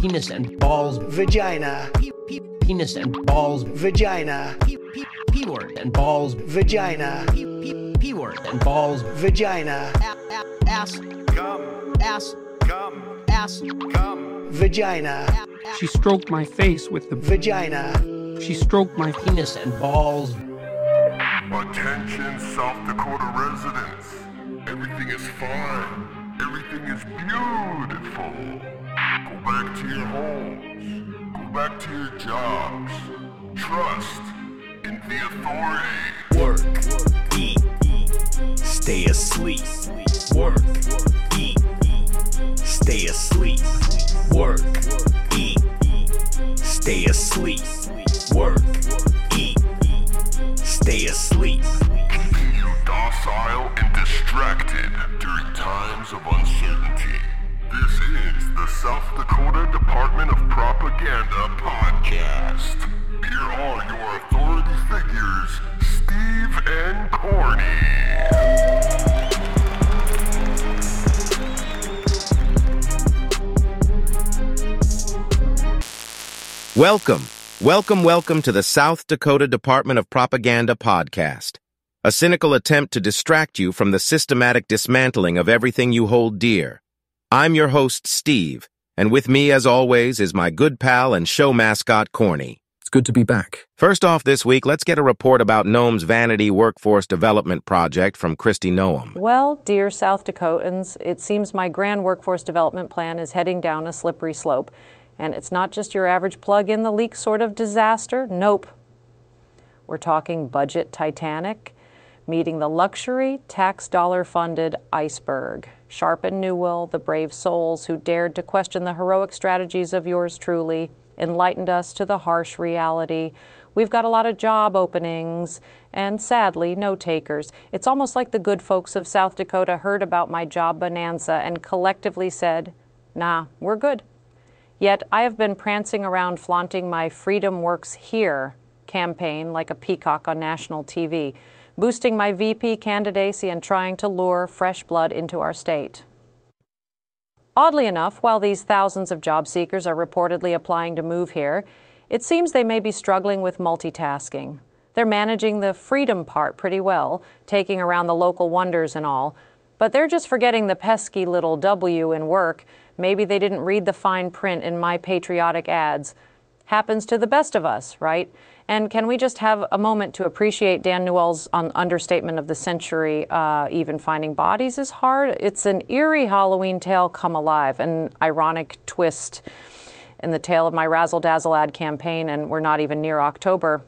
penis and balls, vagina, penis and balls, vagina, p word and balls, vagina, p word and balls, vagina, ass, gum, ass, gum, ass, gum, vagina. She stroked my face with the vagina. She stroked my penis and balls. Attention, South Dakota residents. Everything is fine. Everything is beautiful. Go back to your homes. Go back to your jobs. Trust in the authority. Work. Eat. Stay asleep. Work. Eat. Stay asleep. Work. Eat. Stay asleep. Work. Eat. Stay asleep. Keeping you docile and distracted during times of uncertainty. This is the South Dakota Department of Propaganda podcast. Here are your authority figures, Steve and Corny. Welcome to the South Dakota Department of Propaganda podcast, a cynical attempt to distract you from the systematic dismantling of everything you hold dear. I'm your host, Steve, and with me, as always, is my good pal and show mascot, Corny. It's good to be back. First off this week, let's get a report about Noam's Vanity Workforce Development Project from Christy Noam. Well, dear South Dakotans, it seems my grand workforce development plan is heading down a slippery slope. And it's not just your average plug-in-the-leak sort of disaster. Nope. We're talking budget Titanic, meeting the luxury, tax-dollar-funded iceberg. Sharp and Newell, the brave souls who dared to question the heroic strategies of yours truly, enlightened us to the harsh reality. We've got a lot of job openings, and sadly, no takers. It's almost like the good folks of South Dakota heard about my job bonanza and collectively said, nah, we're good. Yet I have been prancing around flaunting my Freedom Works Here campaign like a peacock on national TV, boosting my VP candidacy and trying to lure fresh blood into our state. Oddly enough, while these thousands of job seekers are reportedly applying to move here, it seems they may be struggling with multitasking. They're managing the freedom part pretty well, taking around the local wonders and all, but they're just forgetting the pesky little W in work. Maybe they didn't read the fine print in my patriotic ads. Happens to the best of us, right? And can we just have a moment to appreciate Dan Newell's understatement of the century, even finding bodies is hard. It's an eerie Halloween tale come alive, an ironic twist in the tale of my Razzle Dazzle ad campaign, and we're not even near October.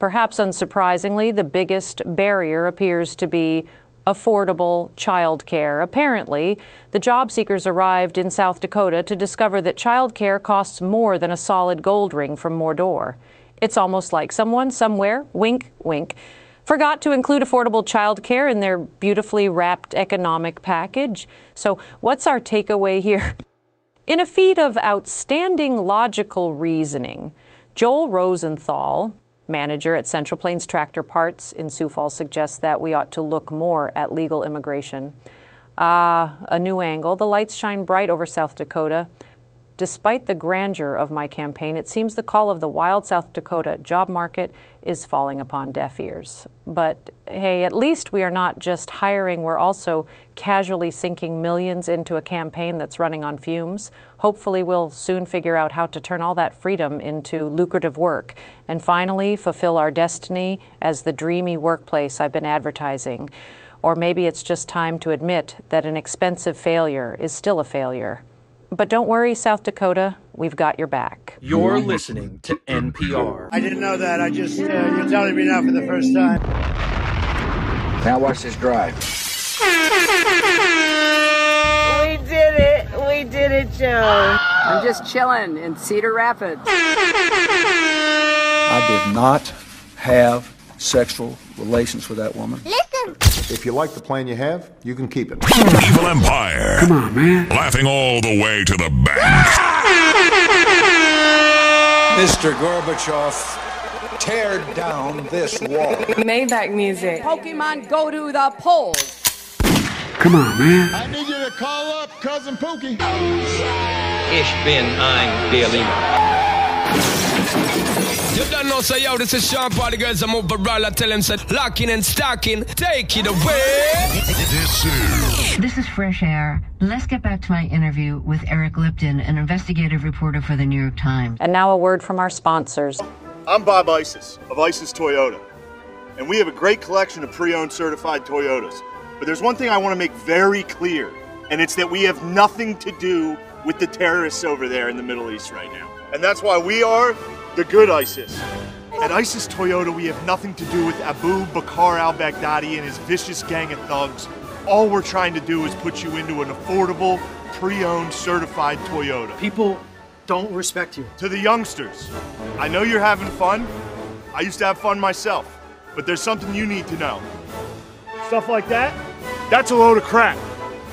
Perhaps unsurprisingly, the biggest barrier appears to be affordable childcare. Apparently, the job seekers arrived in South Dakota to discover that childcare costs more than a solid gold ring from Mordor. It's almost like someone somewhere, wink, wink, forgot to include affordable childcare in their beautifully wrapped economic package. So what's our takeaway here? In a feat of outstanding logical reasoning, Joel Rosenthal, manager at Central Plains Tractor Parts in Sioux Falls, suggests that we ought to look more at legal immigration. A new angle. The lights shine bright over South Dakota. Despite the grandeur of my campaign, it seems the call of the wild South Dakota job market is falling upon deaf ears. But hey, at least we are not just hiring, we're also casually sinking millions into a campaign that's running on fumes. Hopefully we'll soon figure out how to turn all that freedom into lucrative work and finally fulfill our destiny as the dreamy workplace I've been advertising. Or maybe it's just time to admit that an expensive failure is still a failure. But don't worry, South Dakota, we've got your back. You're listening to NPR. I didn't know that. I just, you're telling me now for the first time. Now watch this drive. We did it. We did it, Joe. I'm just chilling in Cedar Rapids. I did not have sexual relations with that woman. If you like the plan you have, you can keep it. Evil Empire. Come on, man. Laughing all the way to the bank. Ah! Mr. Gorbachev, tear down this wall. Maybach music. Pokemon, go to the polls. Come on, man. I need you to call up Cousin Pookie. Oh, yeah. Ich bin ein Berliner. You don't know, say, yo, this is Sean Party Girls. I'm overall. I tell him, said, locking and stocking. Take it away. This is Fresh Air. Let's get back to my interview with Eric Lipton, an investigative reporter for the New York Times. And now a word from our sponsors. I'm Bob Isis of ISIS Toyota, and we have a great collection of pre-owned certified Toyotas. But there's one thing I want to make very clear, and it's that we have nothing to do with the terrorists over there in the Middle East right now. And that's why we are the good ISIS. At ISIS Toyota, we have nothing to do with Abu Bakar al-Baghdadi and his vicious gang of thugs. All we're trying to do is put you into an affordable, pre-owned, certified Toyota. People don't respect you. To the youngsters, I know you're having fun. I used to have fun myself. But there's something you need to know. Stuff like that? That's a load of crap.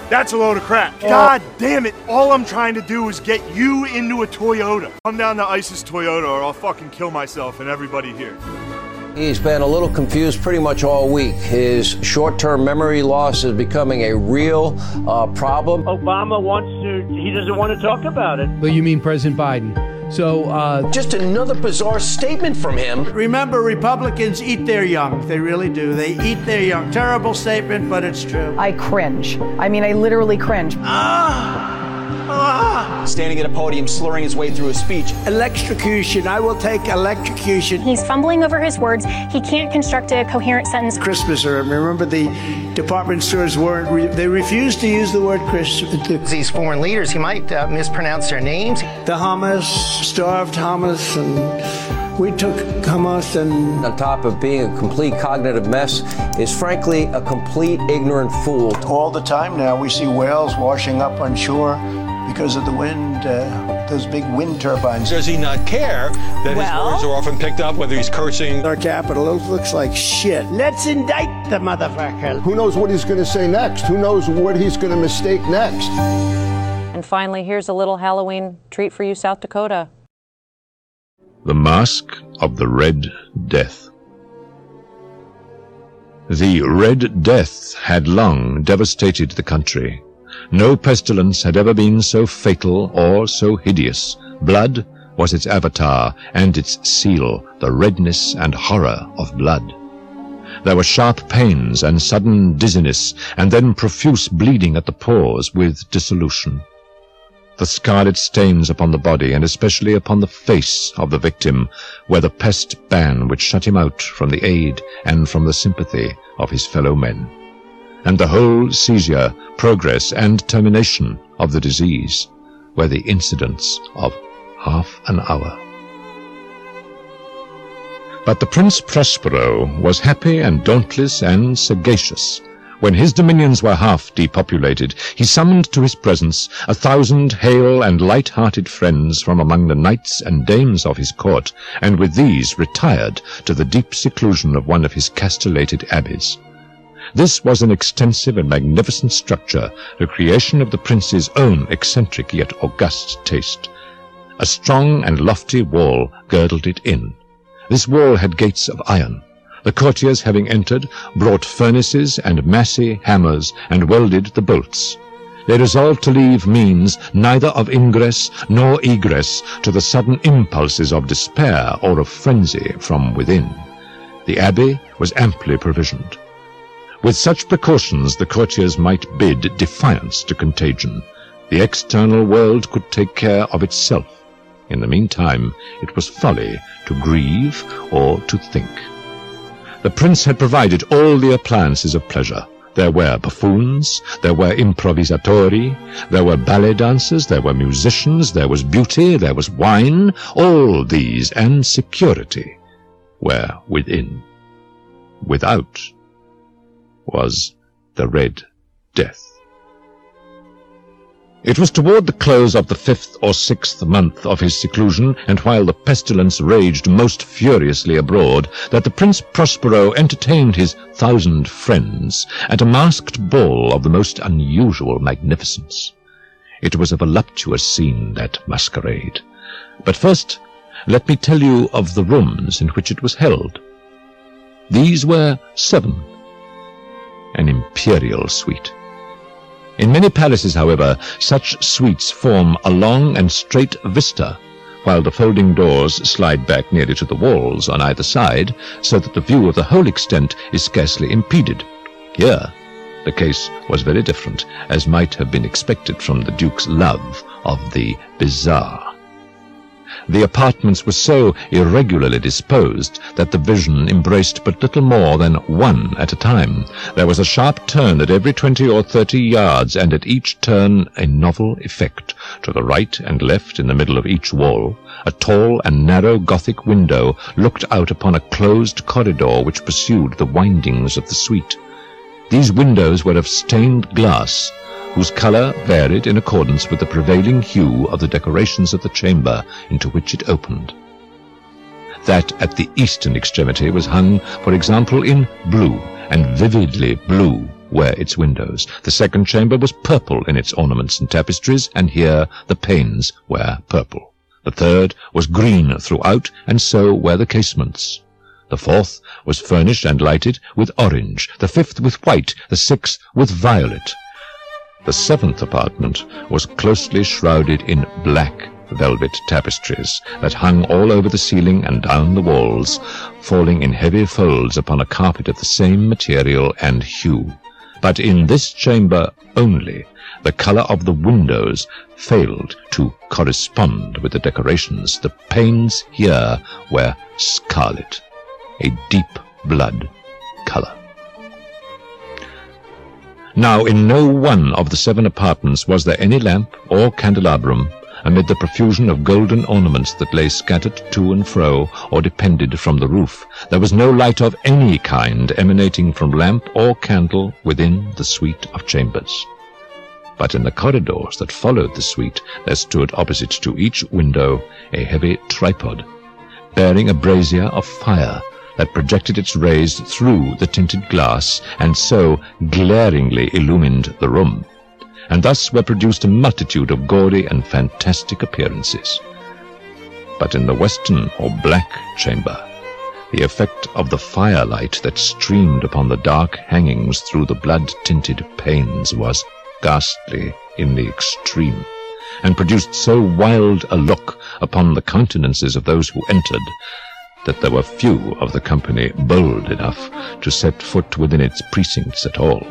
That's a load of crap. Oh. God damn it. All I'm trying to do is get you into a Toyota. Come down to ISIS Toyota or I'll fucking kill myself and everybody here. He's been a little confused pretty much all week. His short-term memory loss is becoming a real problem. Obama he doesn't want to talk about it. Well, you mean President Biden. So, just another bizarre statement from him. Remember, Republicans eat their young. They really do. They eat their young. Terrible statement, but it's true. I cringe. I mean, I literally cringe. Standing at a podium, slurring his way through a speech. Electrocution. I will take electrocution. He's fumbling over his words. He can't construct a coherent sentence. Christmas, or remember the department stores weren't, they refused to use the word Christmas. These foreign leaders, he might mispronounce their names. The Hamas, starved Hamas, and we took Hamas and... On top of being a complete cognitive mess is frankly a complete ignorant fool. All the time now we see whales washing up on shore because of the wind, those big wind turbines. Does he not care that his words are often picked up, whether he's cursing? Our capital looks like shit. Let's indict the motherfucker. Who knows what he's going to say next? Who knows what he's going to mistake next? And finally, here's a little Halloween treat for you, South Dakota. The Mask of the Red Death. The Red Death had long devastated the country. No pestilence had ever been so fatal or so hideous. Blood was its avatar and its seal, the redness and horror of blood. There were sharp pains and sudden dizziness, and then profuse bleeding at the pores with dissolution. The scarlet stains upon the body, and especially upon the face of the victim, were the pest ban which shut him out from the aid and from the sympathy of his fellow men. And the whole seizure, progress, and termination of the disease were the incidents of half an hour. But the Prince Prospero was happy and dauntless and sagacious. When his dominions were half depopulated, he summoned to his presence 1,000 hale and light-hearted friends from among the knights and dames of his court, and with these retired to the deep seclusion of one of his castellated abbeys. This was an extensive and magnificent structure, the creation of the prince's own eccentric yet august taste. A strong and lofty wall girdled it in. This wall had gates of iron. The courtiers, having entered, brought furnaces and massy hammers and welded the bolts. They resolved to leave means neither of ingress nor egress to the sudden impulses of despair or of frenzy from within. The abbey was amply provisioned. With such precautions, the courtiers might bid defiance to contagion. The external world could take care of itself. In the meantime, it was folly to grieve or to think. The prince had provided all the appliances of pleasure. There were buffoons, there were improvisatori, there were ballet dancers, there were musicians, there was beauty, there was wine. All these and security were within. Without was the Red Death. It was toward the close of the 5th or 6th month of his seclusion, and while the pestilence raged most furiously abroad, that the Prince Prospero entertained his 1,000 friends at a masked ball of the most unusual magnificence. It was a voluptuous scene, that masquerade. But first, let me tell you of the rooms in which it was held. These were 7. An imperial suite. In many palaces, however, such suites form a long and straight vista, while the folding doors slide back nearly to the walls on either side, so that the view of the whole extent is scarcely impeded. Here, the case was very different, as might have been expected from the Duke's love of the bizarre. The apartments were so irregularly disposed that the vision embraced but little more than one at a time. There was a sharp turn at every 20 or 30 yards, and at each turn a novel effect. To the right and left, in the middle of each wall, a tall and narrow Gothic window looked out upon a closed corridor which pursued the windings of the suite. These windows were of stained glass, whose color varied in accordance with the prevailing hue of the decorations of the chamber into which it opened. That at the eastern extremity was hung, for example, in blue, and vividly blue were its windows. The second chamber was purple in its ornaments and tapestries, and here the panes were purple. The third was green throughout, and so were the casements. The fourth was furnished and lighted with orange, the fifth with white, the sixth with violet. The seventh apartment was closely shrouded in black velvet tapestries that hung all over the ceiling and down the walls, falling in heavy folds upon a carpet of the same material and hue. But in this chamber only, the color of the windows failed to correspond with the decorations. The panes here were scarlet, a deep blood color. Now, in no one of the seven apartments was there any lamp or candelabrum amid the profusion of golden ornaments that lay scattered to and fro or depended from the roof. There was no light of any kind emanating from lamp or candle within the suite of chambers. But in the corridors that followed the suite, there stood opposite to each window a heavy tripod, bearing a brazier of fire, that projected its rays through the tinted glass, and so glaringly illumined the room. And thus were produced a multitude of gaudy and fantastic appearances. But in the western or black chamber, the effect of the firelight that streamed upon the dark hangings through the blood-tinted panes was ghastly in the extreme, and produced so wild a look upon the countenances of those who entered that there were few of the company bold enough to set foot within its precincts at all.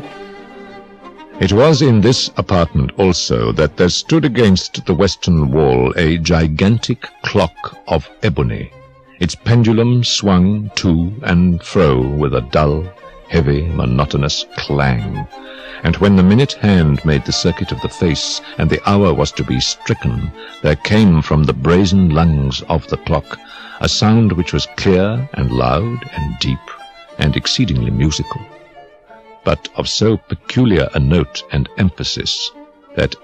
It was in this apartment also that there stood against the western wall a gigantic clock of ebony. Its pendulum swung to and fro with a dull, heavy, monotonous clang, and when the minute hand made the circuit of the face and the hour was to be stricken, there came from the brazen lungs of the clock a sound which was clear and loud and deep and exceedingly musical, but of so peculiar a note and emphasis that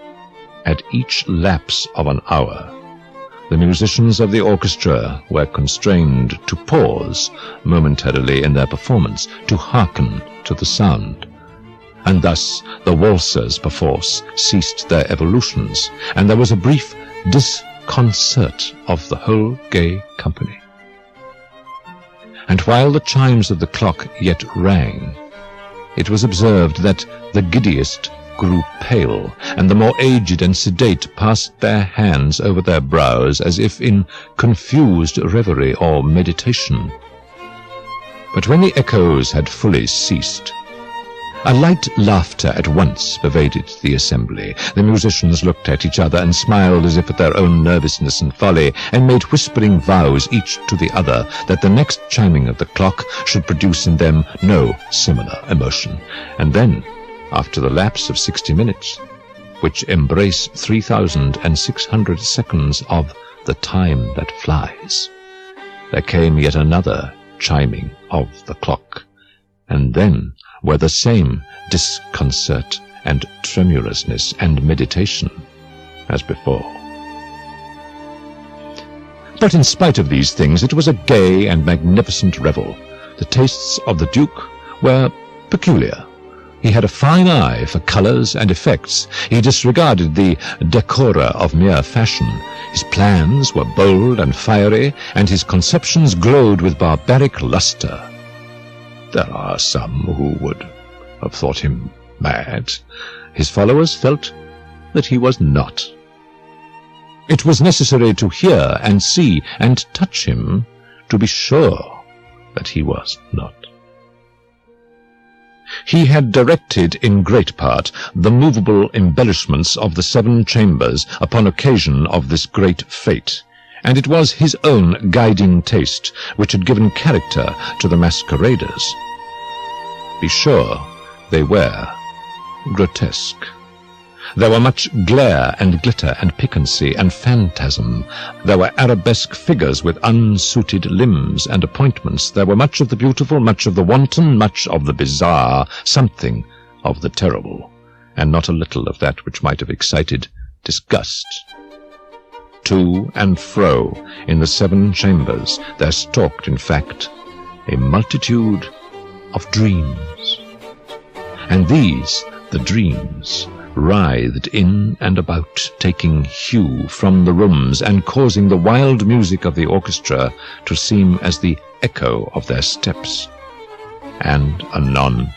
at each lapse of an hour the musicians of the orchestra were constrained to pause momentarily in their performance, to hearken to the sound. And thus the waltzers perforce ceased their evolutions, and there was a brief disconcert of the whole gay company. And while the chimes of the clock yet rang, it was observed that the giddiest grew pale, and the more aged and sedate passed their hands over their brows as if in confused reverie or meditation. But when the echoes had fully ceased, a light laughter at once pervaded the assembly. The musicians looked at each other and smiled as if at their own nervousness and folly, and made whispering vows each to the other that the next chiming of the clock should produce in them no similar emotion. And then, after the lapse of 60 minutes, which embrace 3,600 seconds of the time that flies, there came yet another chiming of the clock, and then were the same disconcert and tremulousness and meditation as before. But in spite of these things, it was a gay and magnificent revel. The tastes of the Duke were peculiar. He had a fine eye for colors and effects. He disregarded the decora of mere fashion. His plans were bold and fiery, and his conceptions glowed with barbaric luster. There are some who would have thought him mad. His followers felt that he was not. It was necessary to hear and see and touch him to be sure that he was not. He had directed in great part the movable embellishments of the seven chambers upon occasion of this great fete, and it was his own guiding taste which had given character to the masqueraders. Be sure they were grotesque. There were much glare and glitter and piquancy and phantasm. There were arabesque figures with unsuited limbs and appointments. There were much of the beautiful, much of the wanton, much of the bizarre, something of the terrible, and not a little of that which might have excited disgust. To and fro in the seven chambers there stalked, in fact, a multitude of dreams. And these, the dreams, writhed in and about, taking hue from the rooms and causing the wild music of the orchestra to seem as the echo of their steps. And anon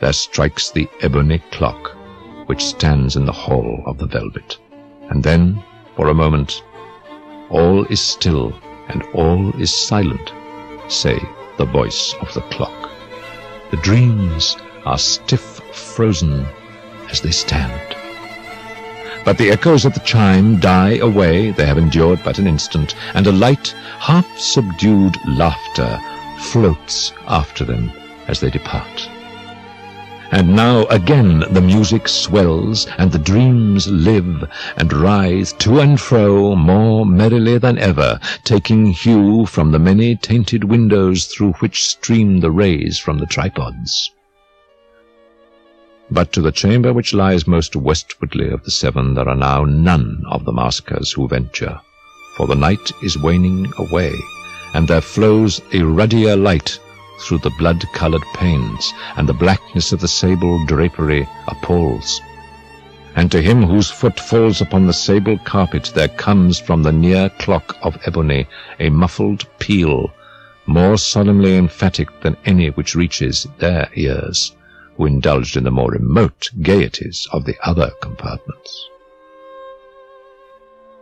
there strikes the ebony clock which stands in the hall of the velvet, and then for a moment all is still and all is silent, save the voice of the clock. The dreams are stiff, frozen as they stand. But the echoes of the chime die away, they have endured but an instant, and a light, half-subdued laughter floats after them as they depart. And now again the music swells, and the dreams live and writhe to and fro more merrily than ever, taking hue from the many tainted windows through which stream the rays from the tripods. But to the chamber which lies most westwardly of the seven there are now none of the maskers who venture, for the night is waning away, and there flows a ruddier light through the blood-coloured panes, and the blackness of the sable drapery appalls. And to him whose foot falls upon the sable carpet there comes from the near clock of ebony a muffled peal, more solemnly emphatic than any which reaches their ears, who indulged in the more remote gaieties of the other compartments.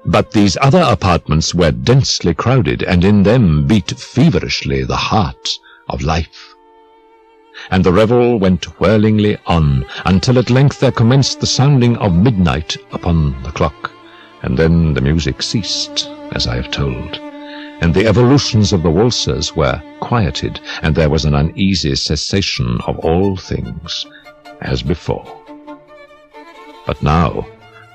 But these other apartments were densely crowded, and in them beat feverishly the heart of life. And the revel went whirlingly on, until at length there commenced the sounding of midnight upon the clock, and then the music ceased, as I have told, and the evolutions of the waltzers were quieted, and there was an uneasy cessation of all things, as before. But now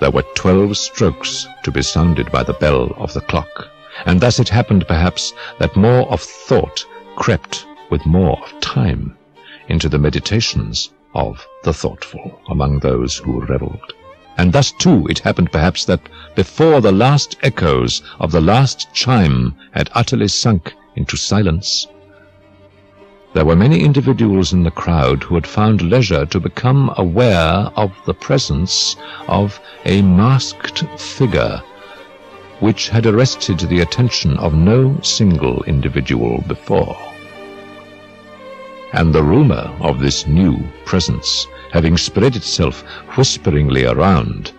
there were 12 strokes to be sounded by the bell of the clock, and thus it happened, perhaps, that more of thought crept with more of time into the meditations of the thoughtful among those who revelled. And thus, too, it happened perhaps that before the last echoes of the last chime had utterly sunk into silence, there were many individuals in the crowd who had found leisure to become aware of the presence of a masked figure which had arrested the attention of no single individual before. And the rumour of this new presence having spread itself whisperingly around,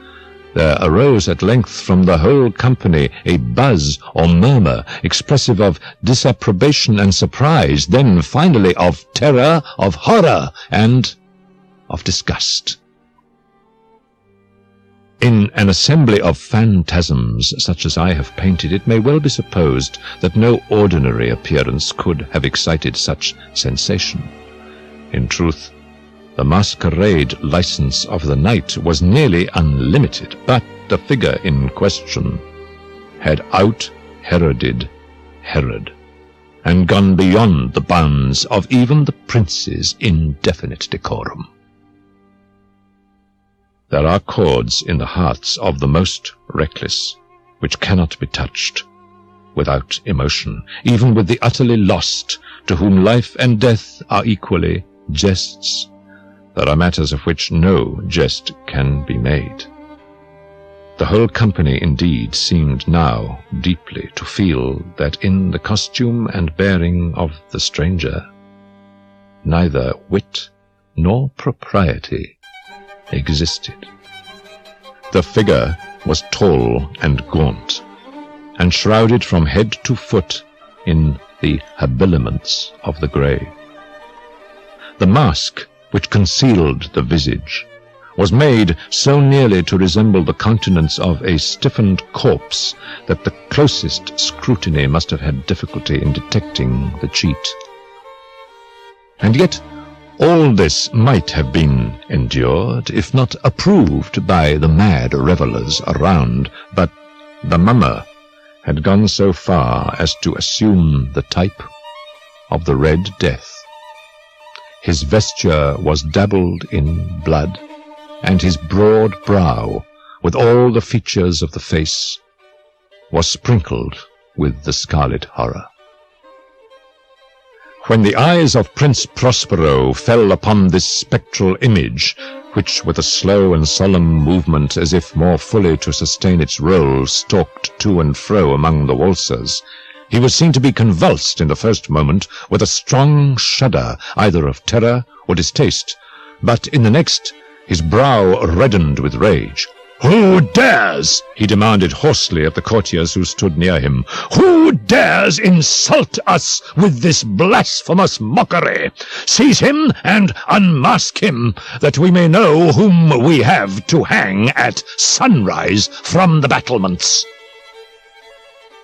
there arose at length from the whole company a buzz or murmur expressive of disapprobation and surprise, then finally of terror, of horror, and of disgust. In an assembly of phantasms such as I have painted, it may well be supposed that no ordinary appearance could have excited such sensation. In truth, the masquerade license of the night was nearly unlimited, but the figure in question had out-Heroded Herod, and gone beyond the bounds of even the prince's indefinite decorum. There are chords in the hearts of the most reckless which cannot be touched without emotion, even with the utterly lost, to whom life and death are equally jests. There are matters of which no jest can be made. The whole company, indeed, seemed now deeply to feel that in the costume and bearing of the stranger, neither wit nor propriety existed. The figure was tall and gaunt, and shrouded from head to foot in the habiliments of the grave. The mask which concealed the visage was made so nearly to resemble the countenance of a stiffened corpse that the closest scrutiny must have had difficulty in detecting the cheat. And yet all this might have been endured, if not approved by the mad revelers around, but the mummer had gone so far as to assume the type of the Red Death. His vesture was dabbled in blood, and his broad brow, with all the features of the face, was sprinkled with the scarlet horror. When the eyes of Prince Prospero fell upon this spectral image, which with a slow and solemn movement, as if more fully to sustain its role, stalked to and fro among the waltzers, he was seen to be convulsed in the first moment with a strong shudder, either of terror or distaste, but in the next his brow reddened with rage. "Who dares?" he demanded hoarsely at the courtiers who stood near him. "Who dares insult us with this blasphemous mockery? Seize him and unmask him, that we may know whom we have to hang at sunrise from the battlements."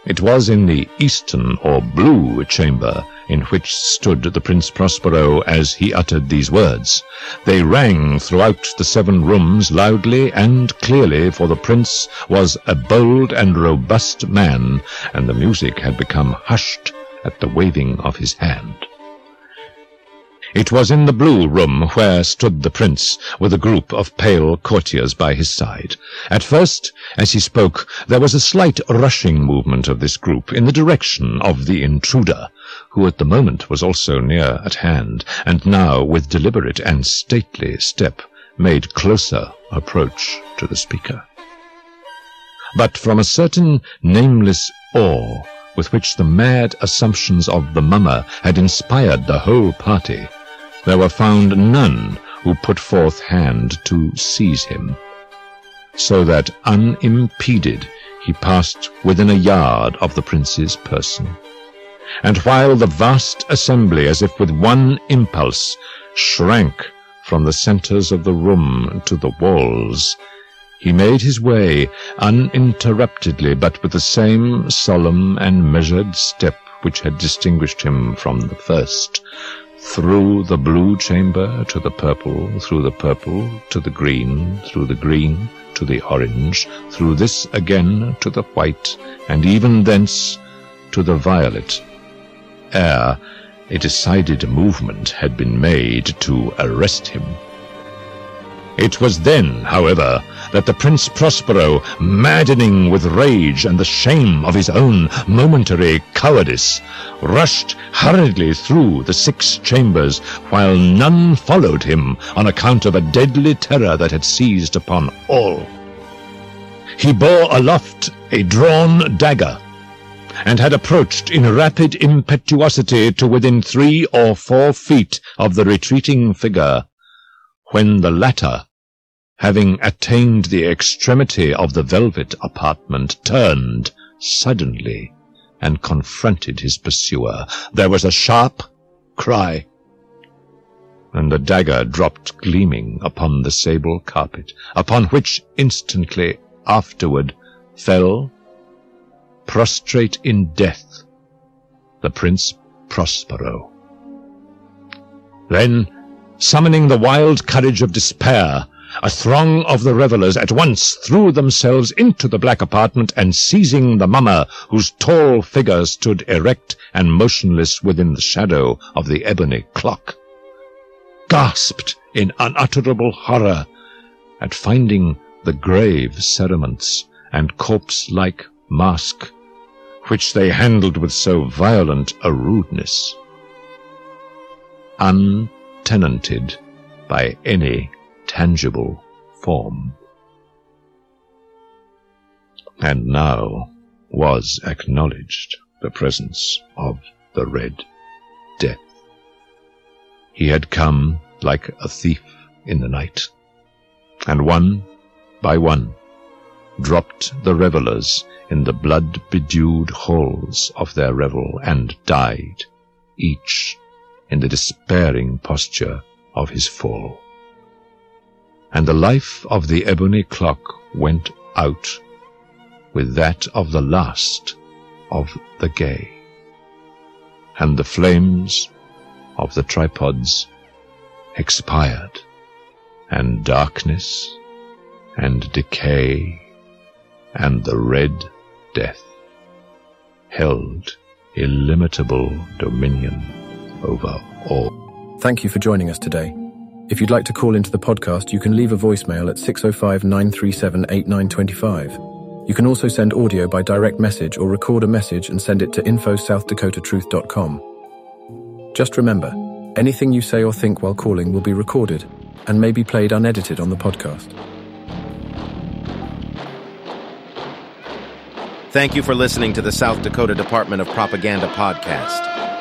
It was in the eastern or blue chamber in which stood the Prince Prospero as he uttered these words. They rang throughout the seven rooms loudly and clearly, for the prince was a bold and robust man, and the music had become hushed at the waving of his hand. It was in the blue room where stood the prince, with a group of pale courtiers by his side. At first, as he spoke, there was a slight rushing movement of this group in the direction of the intruder, who at the moment was also near at hand, and now, with deliberate and stately step, made closer approach to the speaker. But from a certain nameless awe with which the mad assumptions of the mummer had inspired the whole party, there were found none who put forth hand to seize him, so that unimpeded he passed within a yard of the prince's person. And while the vast assembly, as if with one impulse, shrank from the centres of the room to the walls, he made his way uninterruptedly, but with the same solemn and measured step which had distinguished him from the first, through the blue chamber to the purple, through the purple to the green, through the green to the orange, through this again to the white, and even thence to the violet, ere a decided movement had been made to arrest him. It was then, however, that the Prince Prospero, maddening with rage and the shame of his own momentary cowardice, rushed hurriedly through the six chambers, while none followed him on account of a deadly terror that had seized upon all. He bore aloft a drawn dagger, and had approached in rapid impetuosity to within 3 or 4 feet of the retreating figure, when the latter, having attained the extremity of the velvet apartment, turned suddenly and confronted his pursuer. There was a sharp cry, and the dagger dropped gleaming upon the sable carpet, upon which instantly afterward fell, prostrate in death, the Prince Prospero. Then, summoning the wild courage of despair, a throng of the revellers at once threw themselves into the black apartment, and seizing the mummer, whose tall figure stood erect and motionless within the shadow of the ebony clock, gasped in unutterable horror at finding the grave cerements and corpse-like mask, which they handled with so violent a rudeness, untenanted by any tangible form. And now was acknowledged the presence of the Red Death. He had come like a thief in the night, and one by one dropped the revelers in the blood-bedewed halls of their revel and died, each in the despairing posture of his fall. And the life of the ebony clock went out with that of the last of the gay, and the flames of the tripods expired, and darkness and decay and the Red Death held illimitable dominion over all. Thank you for joining us today. If you'd like to call into the podcast, you can leave a voicemail at 605-937-8925. You can also send audio by direct message or record a message and send it to info@southdakotatruth.com. Just remember, anything you say or think while calling will be recorded and may be played unedited on the podcast. Thank you for listening to the South Dakota Department of Propaganda podcast.